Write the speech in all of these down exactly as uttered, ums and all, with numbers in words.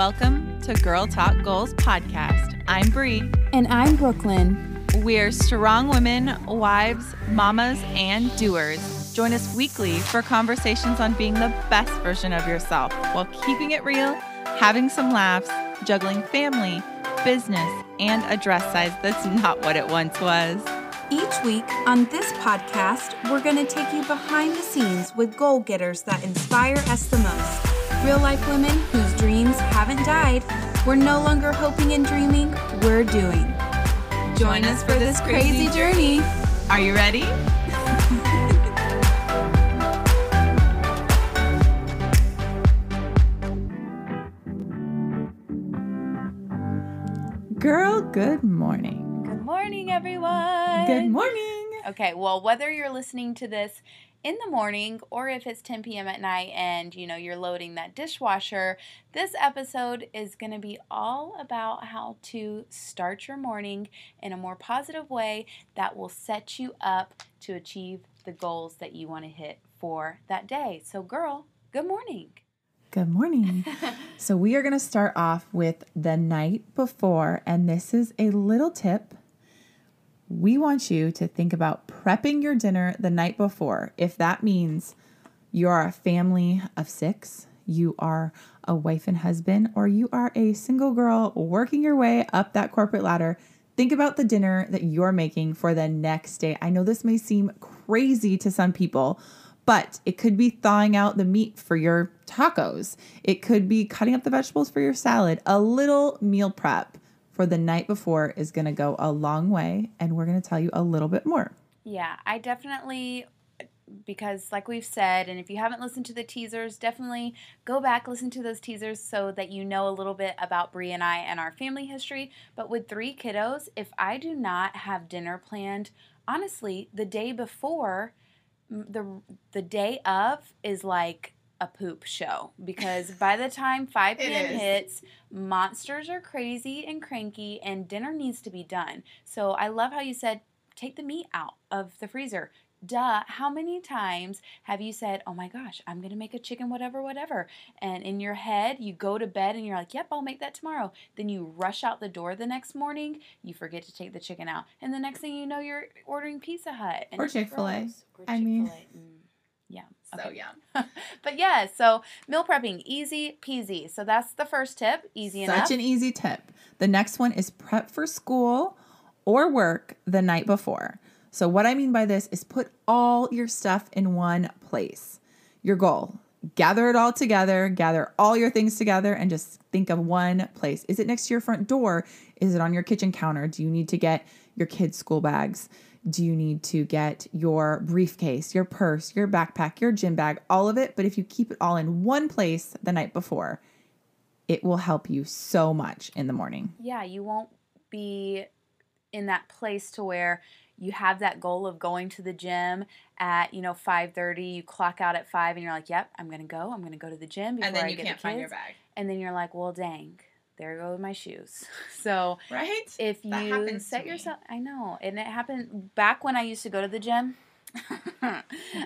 Welcome to Girl Talk Goals podcast. I'm Brie. And I'm Brooklyn. We're strong women, wives, mamas, and doers. Join us weekly for conversations on being the best version of yourself while keeping it real, having some laughs, juggling family, business, and a dress size that's not what it once was. Each week on this podcast, we're going to take you behind the scenes with goal getters that inspire us the most. Real life women whose dreams haven't died. We're no longer hoping and dreaming, we're doing. Join, Join us for this crazy, crazy journey. Are you ready? Girl, good morning. Good morning, everyone. Good morning. Okay, well, whether you're listening to this in the morning or if it's ten p.m. at night and, you know, you're loading that dishwasher, this episode is going to be all about how to start your morning in a more positive way that will set you up to achieve the goals that you want to hit for that day. So, girl, good morning. Good morning. So we are going to start off with the night before, and this is a little tip. We want you to think about prepping your dinner the night before. If that means you are a family of six, you are a wife and husband, or you are a single girl working your way up that corporate ladder, think about the dinner that you're making for the next day. I know this may seem crazy to some people, but it could be thawing out the meat for your tacos. It could be cutting up the vegetables for your salad. A little meal prep for the night before is going to go a long way, and we're going to tell you a little bit more. Yeah, I definitely, because like we've said, and if you haven't listened to the teasers, definitely go back, listen to those teasers so that you know a little bit about Brie and I and our family history. But with three kiddos, if I do not have dinner planned, honestly, the day before, the the day of is like a poop show, because by the time five p.m. hits, monsters are crazy and cranky and dinner needs to be done. So I love how you said, take the meat out of the freezer. Duh. How many times have you said, oh my gosh, I'm going to make a chicken, whatever, whatever. And in your head, you go to bed and you're like, yep, I'll make that tomorrow. Then you rush out the door the next morning. You forget to take the chicken out. And the next thing you know, you're ordering Pizza Hut. And or Chick-fil-A. Or I Chick-fil-A. mean, mm. Yeah. Okay. So yeah. But yeah, so meal prepping, easy peasy. So that's the first tip, easy enough. Such an easy tip. The next one is prep for school or work the night before. So what I mean by this is put all your stuff in one place. Your goal, gather it all together, gather all your things together, and just think of one place. Is it next to your front door? Is it on your kitchen counter? Do you need to get your kids' school bags? Do you need to get your briefcase, your purse, your backpack, your gym bag, all of it? But if you keep it all in one place the night before, it will help you so much in the morning. Yeah, you won't be in that place to where you have that goal of going to the gym at, you know, five thirty. You clock out at five and you're like, yep, I'm going to go. I'm going to go to the gym before I get the kids. And then you can't find your bag. And then you're like, well, dang. There go my shoes. So right? If you set yourself, I know, and it happened back when I used to go to the gym. um,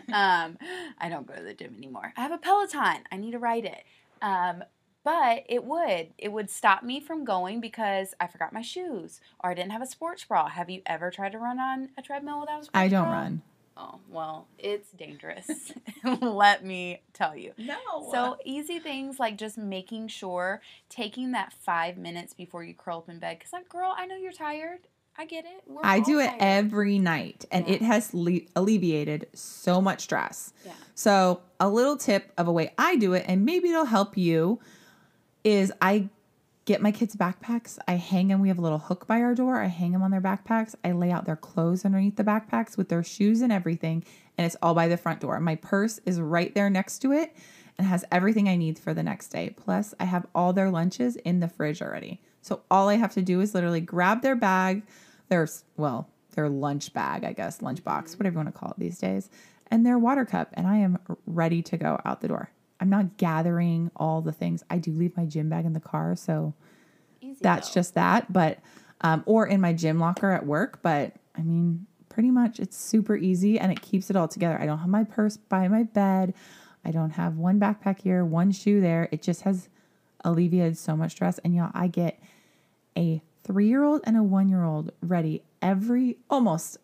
I don't go to the gym anymore. I have a Peloton. I need to ride it. Um, but it would, it would stop me from going because I forgot my shoes or I didn't have a sports bra. Have you ever tried to run on a treadmill without a sports bra? I don't run. Oh, well, it's dangerous. Let me tell you. No. So easy things like just making sure, taking that five minutes before you curl up in bed. Because like, girl, I know you're tired. I get it. We're I do it tired. every night. And yeah. It has le- alleviated so much stress. Yeah. So a little tip of a way I do it, and maybe it'll help you, is I get my kids' backpacks. I hang them. We have a little hook by our door. I hang them on their backpacks. I lay out their clothes underneath the backpacks with their shoes and everything. And it's all by the front door. My purse is right there next to it and has everything I need for the next day. Plus, I have all their lunches in the fridge already. So all I have to do is literally grab their bag, their, well, their lunch bag, I guess, lunch box, whatever you want to call it these days, and their water cup. And I am ready to go out the door. I'm not gathering all the things. I do leave my gym bag in the car, so Easy that's though. just that. But um, or in my gym locker at work. But I mean, pretty much it's super easy and it keeps it all together. I don't have my purse by my bed. I don't have one backpack here, one shoe there. It just has alleviated so much stress. And y'all, I get a three-year-old and a one-year-old ready every, almost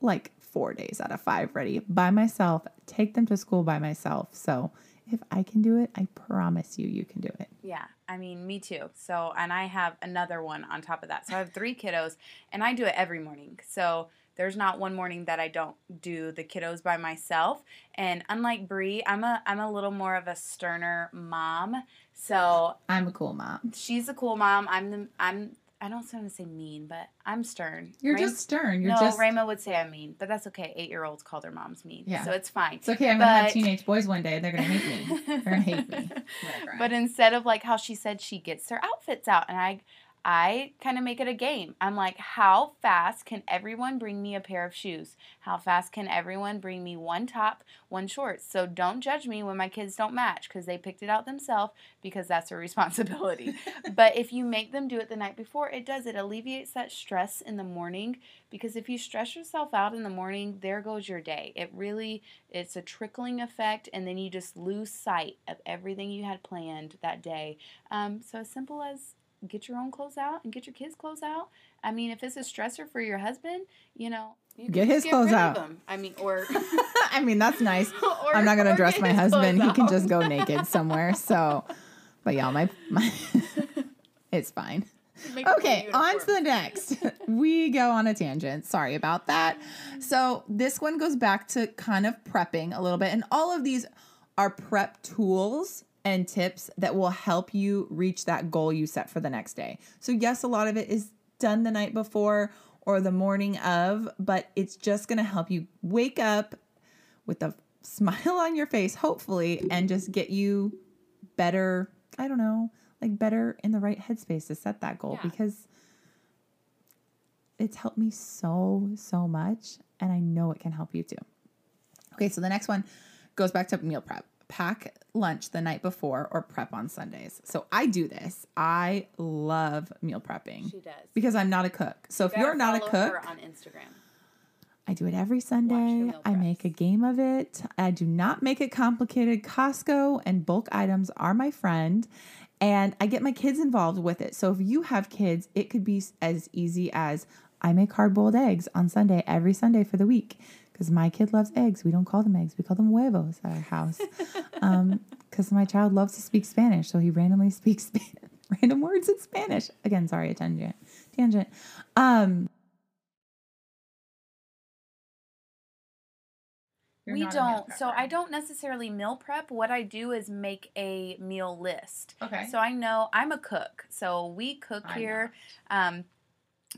like four days out of five ready by myself, take them to school by myself. So if I can do it, I promise you, you can do it. Yeah. I mean, me too. So, and I have another one on top of that. So I have three kiddos and I do it every morning. So there's not one morning that I don't do the kiddos by myself. And unlike Brie, I'm a I'm a little more of a sterner mom. So I'm a cool mom. She's a cool mom. I'm the I'm I don't want to say mean, but I'm stern. You're Ray- just stern. You're no, just... Rayma would say I'm mean, but that's okay. Eight-year-olds called her moms mean, yeah. So it's fine. It's okay. I'm but... going to have teenage boys one day, and they're going to hate me. They're going to hate me. Whatever. But instead of like how she said she gets her outfits out, and I, I kind of make it a game. I'm like, how fast can everyone bring me a pair of shoes? How fast can everyone bring me one top, one short? So don't judge me when my kids don't match because they picked it out themselves because that's their responsibility. But if you make them do it the night before, it does. It alleviates that stress in the morning because if you stress yourself out in the morning, there goes your day. It really, it's a trickling effect and then you just lose sight of everything you had planned that day. Um, so as simple as get your own clothes out and get your kids' clothes out. I mean, if it's a stressor for your husband, you know, you get his get clothes out. Them. I mean, or I mean, that's nice. Or, I'm not going to dress my husband. He can just go naked somewhere. So, but y'all, my, my it's fine. Okay, on to the next. We go on a tangent. Sorry about that. So this one goes back to kind of prepping a little bit, and all of these are prep tools and tips that will help you reach that goal you set for the next day. So yes, a lot of it is done the night before or the morning of, but it's just going to help you wake up with a smile on your face, hopefully, and just get you better, I don't know, like better in the right headspace to set that goal, yeah. Because it's helped me so, so much, and I know it can help you too. Okay, so the next one goes back to meal prep. Pack lunch the night before or prep on Sundays. So I do this. I love meal prepping. She does. Because I'm not a cook. So you if you're not a cook, her on Instagram. I do it every Sunday. I make a game of it. I do not make it complicated. Costco and bulk items are my friend, and I get my kids involved with it. So if you have kids, it could be as easy as I make hard-boiled eggs on Sunday every Sunday for the week. Because my kid loves eggs. We don't call them eggs. We call them huevos at our house. Because um, my child loves to speak Spanish. So he randomly speaks Spanish, random words in Spanish. Again, sorry, a tangent. Tangent. Um, we don't. So I don't necessarily meal prep. What I do is make a meal list. Okay. So I know I'm a cook. So we cook I'm here. Not. Um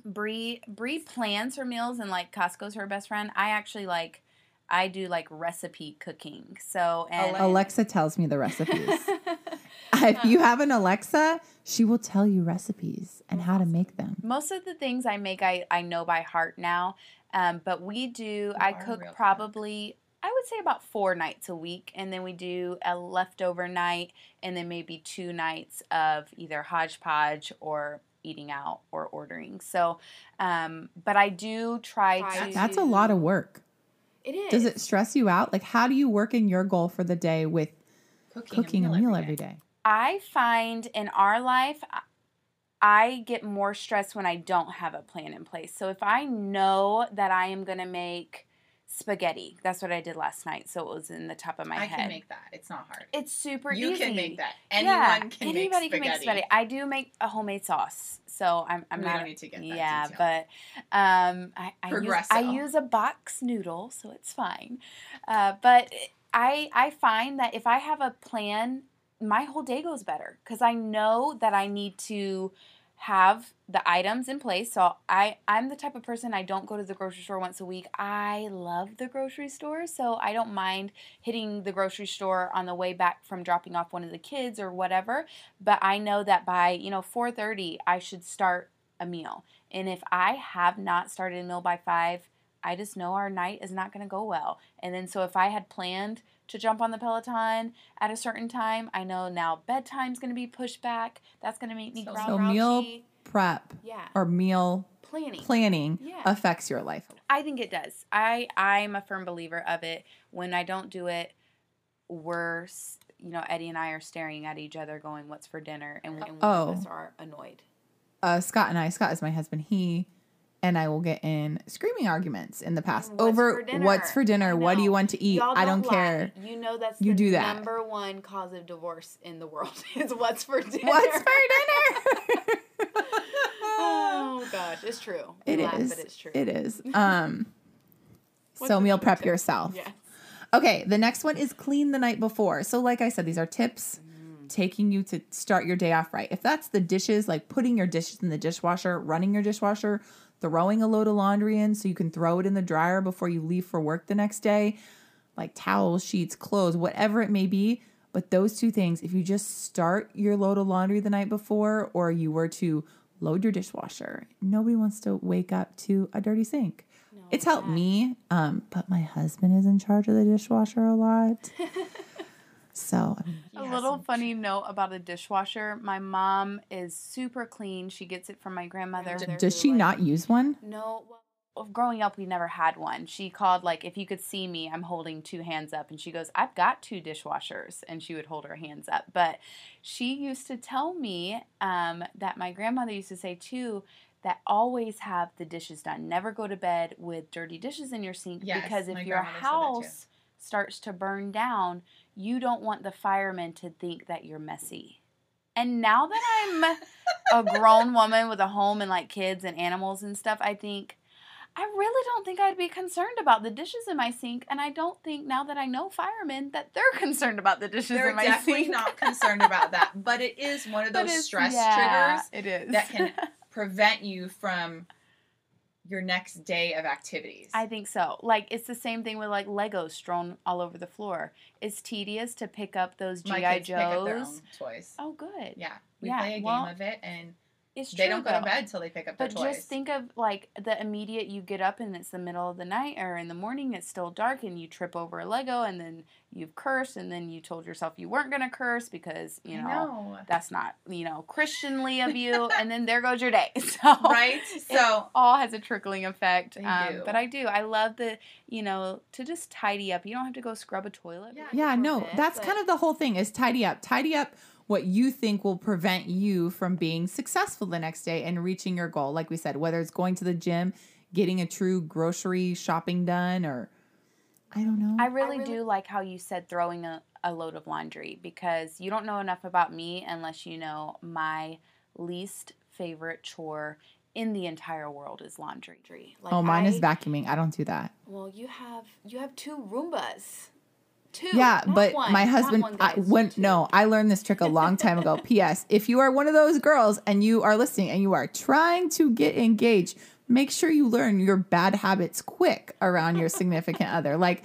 Brie Brie plans her meals, and like Costco's her best friend. I actually like I do like recipe cooking. So and Alexa tells me the recipes. If you have an Alexa, she will tell you recipes and how to make them. Most of the things I make, I I know by heart now. Um, but we do. You I cook probably. Cook. I would say about four nights a week, and then we do a leftover night, and then maybe two nights of either hodgepodge or eating out or ordering. So, um, but I do try to. That's a lot of work. It is. Does it stress you out? Like, how do you work in your goal for the day with cooking, cooking a meal, a meal every, day. every day? I find in our life, I get more stressed when I don't have a plan in place. So if I know that I am going to make spaghetti, that's what I did last night. So it was in the top of my I head. I can make that. It's not hard. It's super you easy. You can make that. Anyone yeah. can Anybody make spaghetti. Anybody can make spaghetti. I do make a homemade sauce. So I'm, I'm we not. We don't need to get that Yeah, detailed. But um, I, I, use, I use a box noodle, so it's fine. Uh, but I, I find that if I have a plan, my whole day goes better because I know that I need to have the items in place. So I, I'm the type of person, I don't go to the grocery store once a week. I love the grocery store, so I don't mind hitting the grocery store on the way back from dropping off one of the kids or whatever. But I know that by, you know, four thirty, I should start a meal. And if I have not started a meal by five, I just know our night is not going to go well. And then so if I had planned to jump on the Peloton at a certain time, I know now bedtime's going to be pushed back. That's going to make me so, ground So grouchy. Meal prep yeah. or meal planning, planning yeah. affects your life. I think it does. I, I'm a firm believer of it. When I don't do it, we're you know, Eddie and I are staring at each other going, what's for dinner? And, and oh. one of us are annoyed. Uh, Scott and I, Scott is my husband, he and I will get in screaming arguments in the past what's over what's for dinner, what do you want to eat, don't I don't lie. care. You know that's you the do that. number one cause of divorce in the world is what's for dinner. What's for dinner? Oh, gosh, it's true. We it laugh, is. But it's true. It is. Um, so meal prep tip? yourself. Yes. Okay, the next one is clean the night before. So like I said, these are tips mm. taking you to start your day off right. If that's the dishes, like putting your dishes in the dishwasher, running your dishwasher, throwing a load of laundry in so you can throw it in the dryer before you leave for work the next day, like towels, sheets, clothes, whatever it may be. But those two things, if you just start your load of laundry the night before or you were to load your dishwasher, nobody wants to wake up to a dirty sink. No, it's helped yeah. me, um, but my husband is in charge of the dishwasher a lot. So a little funny note about a dishwasher. My mom is super clean. She gets it from my grandmother. D- does she like, not use one? No. Well, growing up, we never had one. She called, like, if you could see me, I'm holding two hands up. And she goes, I've got two dishwashers. And she would hold her hands up. But she used to tell me um, that my grandmother used to say, too, that always have the dishes done. Never go to bed with dirty dishes in your sink. Yes, because if your house starts to burn down, you don't want the firemen to think that you're messy. And now that I'm a grown woman with a home and, like, kids and animals and stuff, I think, I really don't think I'd be concerned about the dishes in my sink. And I don't think, now that I know firemen, that they're concerned about the dishes they're in my sink. They're definitely not concerned about that. But it is one of those stress yeah, triggers it is. that can prevent you from your next day of activities. I think so. Like, it's the same thing with, like, Legos strewn all over the floor. It's tedious to pick up those G I. Joes. My kids pick up their own toys. Oh, good. Yeah. We yeah. play a well, game of it, and it's they true, don't go though. to bed until they pick up their but toys. But just think of, like, the immediate you get up, and it's the middle of the night, or in the morning, it's still dark, and you trip over a Lego, and then you've cursed, and then you told yourself you weren't going to curse because, you know, know, that's not, you know, Christianly of you. And then there goes your day. So right? So it all has a trickling effect. Um, but I do. I love the, you know, to just tidy up. You don't have to go scrub a toilet. Yeah, yeah no, bit, that's kind of the whole thing is tidy up. Tidy up what you think will prevent you from being successful the next day and reaching your goal. Like we said, whether it's going to the gym, getting a true grocery shopping done, or I don't know. I really, I really do like how you said throwing a, a load of laundry, because you don't know enough about me unless you know my least favorite chore in the entire world is laundry. Like oh, mine I, is vacuuming. I don't do that. Well, you have you have two Roombas. Two. Yeah, not but one. my husband I, when two. no, I learned this trick a long time ago. P S If you are one of those girls and you are listening and you are trying to get engaged, make sure you learn your bad habits quick around your significant other. Like,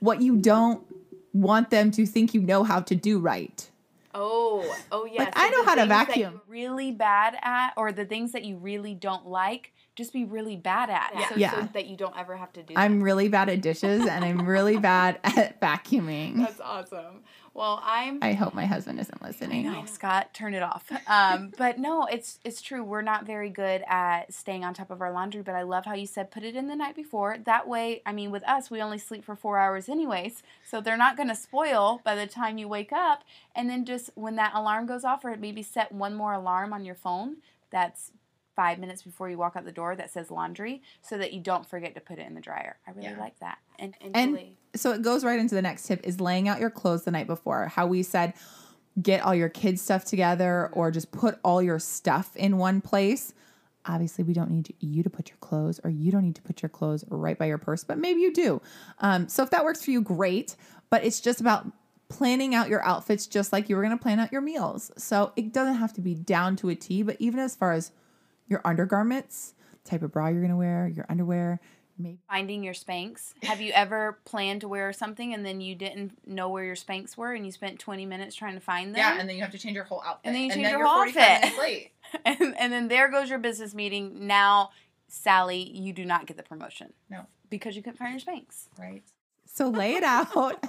what you don't want them to think you know how to do right. Oh, oh yeah. Like, so I know how to vacuum. That you're really bad at, or the things that you really don't like, just be really bad at. Yeah. So, yeah. so that you don't ever have to do that. I'm really bad at dishes and I'm really bad at vacuuming. That's awesome. Well, I'm... I hope my husband isn't listening. I know, Scott, turn it off. Um, but no, it's it's true. We're not very good at staying on top of our laundry, but I love how you said put it in the night before. That way, I mean, with us, we only sleep for four hours anyways, so they're not going to spoil by the time you wake up. And then just when that alarm goes off, or maybe set one more alarm on your phone that's five minutes before you walk out the door that says laundry, so that you don't forget to put it in the dryer. I really yeah. like that. And, and, and so it goes right into the next tip is laying out your clothes the night before. How we said, get all your kids' stuff together or just put all your stuff in one place. Obviously, we don't need you to put your clothes or you don't need to put your clothes right by your purse, but maybe you do. Um, so if that works for you, great. But it's just about planning out your outfits just like you were going to plan out your meals. So it doesn't have to be down to a T, but even as far as your undergarments, type of bra you're going to wear, your underwear, maybe finding your Spanx. Have you ever planned to wear something and then you didn't know where your Spanx were and you spent twenty minutes trying to find them? Yeah, and then you have to change your whole outfit. And then you change your whole outfit. and, and then there goes your business meeting. Now, Sally, you do not get the promotion. No. Because you couldn't find your Spanx. Right. So lay it out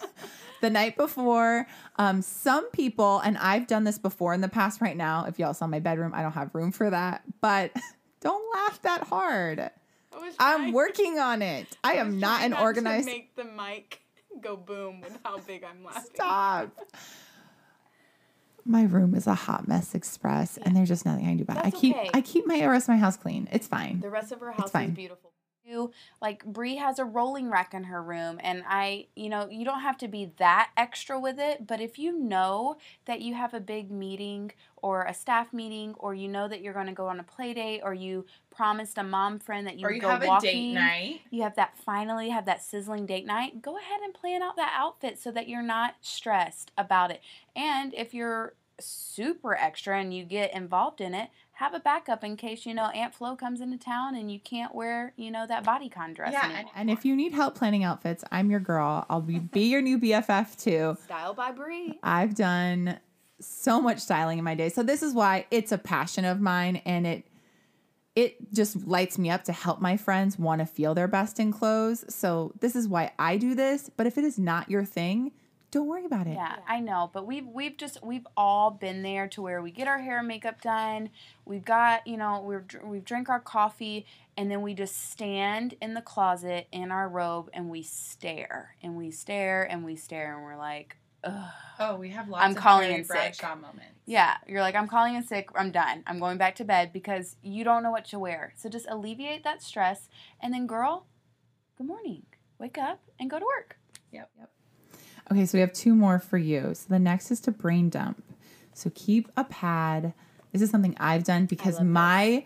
the night before. Um, some people, and I've done this before in the past right now, if y'all saw my bedroom, I don't have room for that. But don't laugh that hard. I'm working on it. I, I am not an organized. To make the mic go boom with how big I'm laughing. Stop. My room is a hot mess express, yeah. and there's just nothing I can do about it. I keep okay. I keep my rest of my house clean. It's fine. The rest of her house is beautiful. Like, Brie has a rolling rack in her room, and I, you know, you don't have to be that extra with it, but if you know that you have a big meeting or a staff meeting, or you know that you're going to go on a play date, or you promised a mom friend that you would go walking. Or you have a date night. You have that, finally have that sizzling date night. Go ahead and plan out that outfit so that you're not stressed about it. And if you're super extra and you get involved in it, have a backup in case, you know, Aunt Flo comes into town and you can't wear, you know, that bodycon dress yeah, anymore. And if you need help planning outfits, I'm your girl. I'll be, be your new B F F too. Style by Brie. I've done so much styling in my day. So this is why it's a passion of mine, and it it just lights me up to help my friends want to feel their best in clothes. So this is why I do this. But if it is not your thing, don't worry about it. Yeah, I know. But we've we've just we've all been there to where we get our hair and makeup done. We've got, you know, we're we've drank our coffee, and then we just stand in the closet in our robe and we stare and we stare and we stare and we're like, ugh. Oh, we have lots I'm of calling in sick moments. Yeah, you're like, I'm calling in sick. I'm done. I'm going back to bed because you don't know what to wear. So just alleviate that stress, and then, girl, good morning. Wake up and go to work. Yep. Yep. Okay, so we have two more for you. So the next is to brain dump. So keep a pad. This is something I've done because my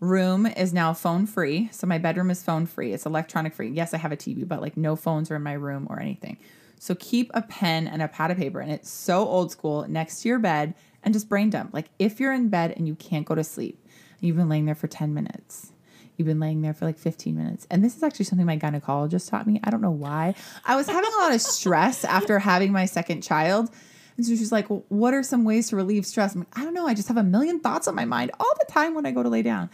room is now phone free. So my bedroom is phone free. It's electronic free. Yes, I have a T V, but like no phones are in my room or anything. So keep a pen and a pad of paper, and it's so old school, next to your bed, and just brain dump. Like, if you're in bed and you can't go to sleep, and you've been laying there for ten minutes. You've been laying there for like fifteen minutes. And this is actually something my gynecologist taught me. I don't know why. I was having a lot of stress after having my second child. And so she's like, well, what are some ways to relieve stress? I'm like, I don't know. I just have a million thoughts on my mind all the time when I go to lay down.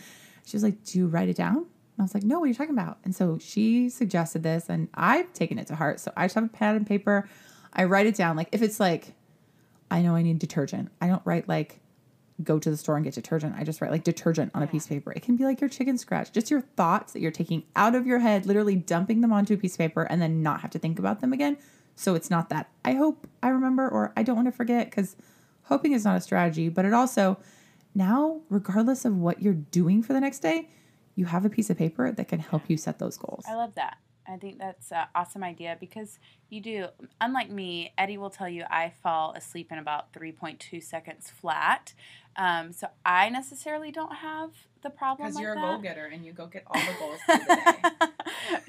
She was like, do you write it down? And I was like, no, what are you talking about? And so she suggested this, and I've taken it to heart. So I just have a pad and paper. I write it down. Like, if it's like, I know I need detergent. I don't write like, go to the store and get detergent. I just write like detergent on yeah. a piece of paper. It can be like your chicken scratch, just your thoughts that you're taking out of your head, literally dumping them onto a piece of paper and then not have to think about them again. So it's not that I hope I remember, or I don't want to forget, because hoping is not a strategy, but it also now, regardless of what you're doing for the next day, you have a piece of paper that can help yeah. you set those goals. I love that. I think that's an awesome idea, because you do, unlike me, Eddie will tell you I fall asleep in about three point two seconds flat. Um, so I necessarily don't have the problem because like you're a that. goal-getter and you go get all the goals for the day.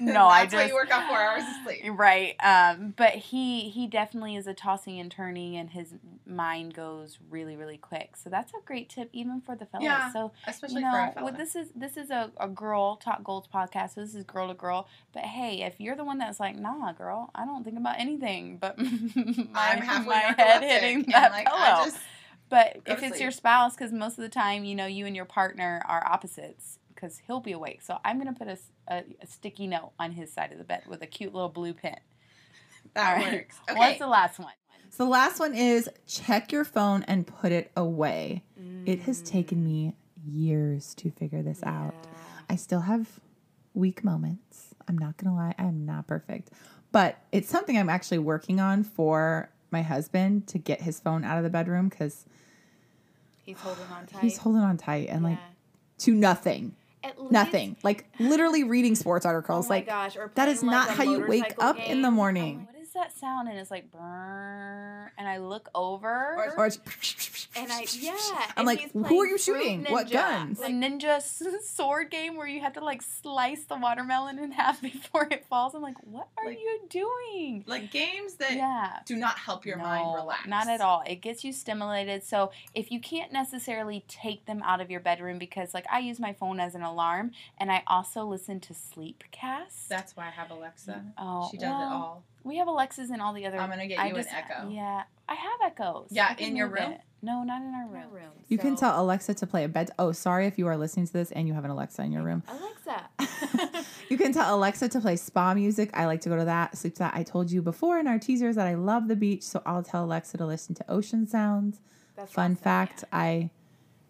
No, I just... That's why you work out four hours of sleep. Right. Um, but he, he definitely is a tossing and turning, and his mind goes really, really quick. So that's a great tip even for the fellas. Yeah, so, especially you know, for a fella. Well, this is, this is a, a Girl Talk Goals podcast, so this is girl to girl. But hey, if you're the one that's like, nah, girl, I don't think about anything but my, I'm halfway my head hitting that like, pillow. I just, But if it's your spouse, because most of the time, you know, you and your partner are opposites, because he'll be awake. So I'm going to put a, a, a sticky note on his side of the bed with a cute little blue pin. That All right. works. Okay. What's the last one? So the last one is check your phone and put it away. Mm. It has taken me years to figure this yeah. out. I still have weak moments. I'm not going to lie. I am not perfect. But it's something I'm actually working on for my husband, to get his phone out of the bedroom, because he's holding on tight. He's holding on tight and yeah. like to nothing. At least. Nothing. Like literally reading sports articles. Oh my like gosh. Or that is like not how you wake up game. in the morning. Like, what is that sound? And it's like brrr, and I look over. Or, or it's and I yeah. I'm and like, who are you shooting? What guns? Like, the ninja sword game where you have to like slice the watermelon in half before it falls. I'm like, what are like, you doing? Like games that yeah. do not help your no, mind relax. Not at all. It gets you stimulated. So if you can't necessarily take them out of your bedroom, because like I use my phone as an alarm, and I also listen to Sleepcast. That's why I have Alexa. Oh, she does well, it all. We have Alexas and all the other. I'm gonna get you I just, an Echo. Yeah, I have Echoes. Yeah, in your room. It. No, not in our room. room you so. can tell Alexa to play a bed. Oh, sorry if you are listening to this and you have an Alexa in your room. Alexa. You can tell Alexa to play spa music. I like to go to that, sleep to that. I told you before in our teasers that I love the beach, so I'll tell Alexa to listen to ocean sounds. That's Fun awesome, fact, yeah. I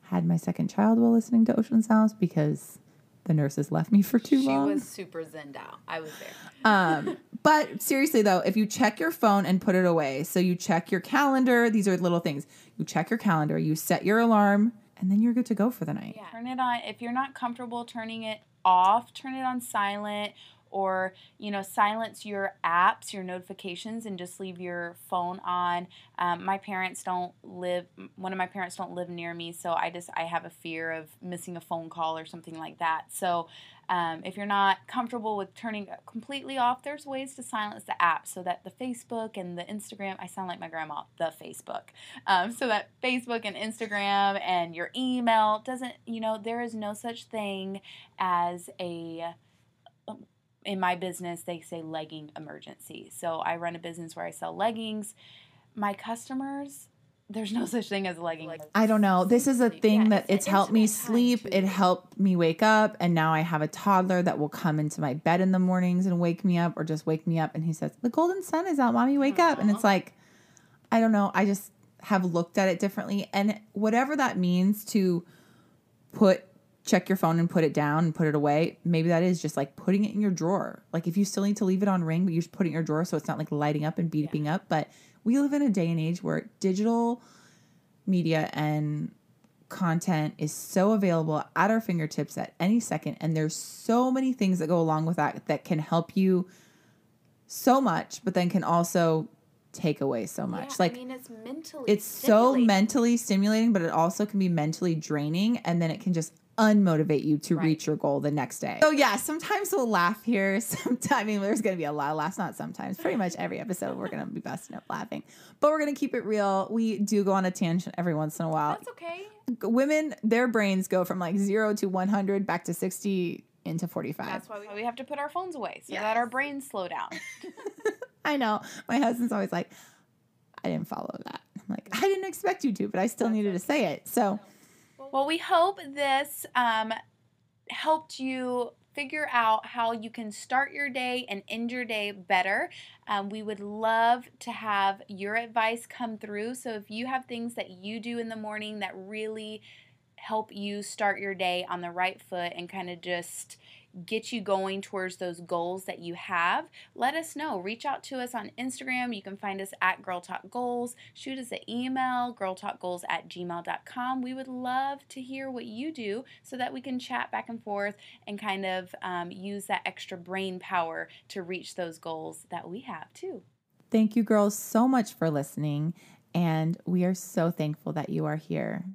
had my second child while listening to ocean sounds because the nurses left me for too she long. She was super zenned out. I was there. Um, but seriously, though, if you check your phone and put it away, so you check your calendar. These are little things. You check your calendar. You set your alarm, and then you're good to go for the night. Yeah. Turn it on. If you're not comfortable turning it off, turn it on silent. Or, you know, silence your apps, your notifications, and just leave your phone on. Um, my parents don't live, one of my parents don't live near me, so I just, I have a fear of missing a phone call or something like that. So um, if you're not comfortable with turning completely off, there's ways to silence the app so that the Facebook and the Instagram, I sound like my grandma, the Facebook. Um, so that Facebook and Instagram and your email doesn't, you know, there is no such thing as a, in my business, they say legging emergency. So I run a business where I sell leggings. My customers, there's no such thing as leggings. I don't know. This is a thing yeah, that it's, it's helped me sleep. It helped me wake up. And now I have a toddler that will come into my bed in the mornings and wake me up or just wake me up. And he says, the golden sun is out, mommy, wake Aww. up. And it's like, I don't know. I just have looked at it differently. And whatever that means to put check your phone and put it down and put it away. Maybe that is just like putting it in your drawer. Like if you still need to leave it on ring, but you just put it in your drawer so it's not like lighting up and beeping yeah. up. But we live in a day and age where digital media and content is so available at our fingertips at any second. And there's so many things that go along with that that can help you so much, but then can also take away so much. Yeah, like I mean, it's mentally it's so mentally stimulating, but it also can be mentally draining. And then it can just unmotivate you to right. reach your goal the next day. So yeah, sometimes we'll laugh here. Sometimes, I mean, there's going to be a lot of laughs, not sometimes, pretty much every episode we're going to be busting up laughing, but we're going to keep it real. We do go on a tangent every once in a while. That's okay. Women, their brains go from like zero to one hundred, back to sixty, into forty-five. That's why we have to put our phones away so yes. that our brains slow down. I know. My husband's always like, I didn't follow that. I'm like, I didn't expect you to, but I still That's needed okay. to say it. So well, we hope this um, helped you figure out how you can start your day and end your day better. Um, we would love to have your advice come through. So if you have things that you do in the morning that really help you start your day on the right foot and kind of just get you going towards those goals that you have, let us know. Reach out to us on Instagram. You can find us at Girl Talk Goals. Shoot us an email, girl talk goals at gmail dot com. We would love to hear what you do so that we can chat back and forth and kind of um, use that extra brain power to reach those goals that we have too. Thank you, girls, so much for listening. And we are so thankful that you are here.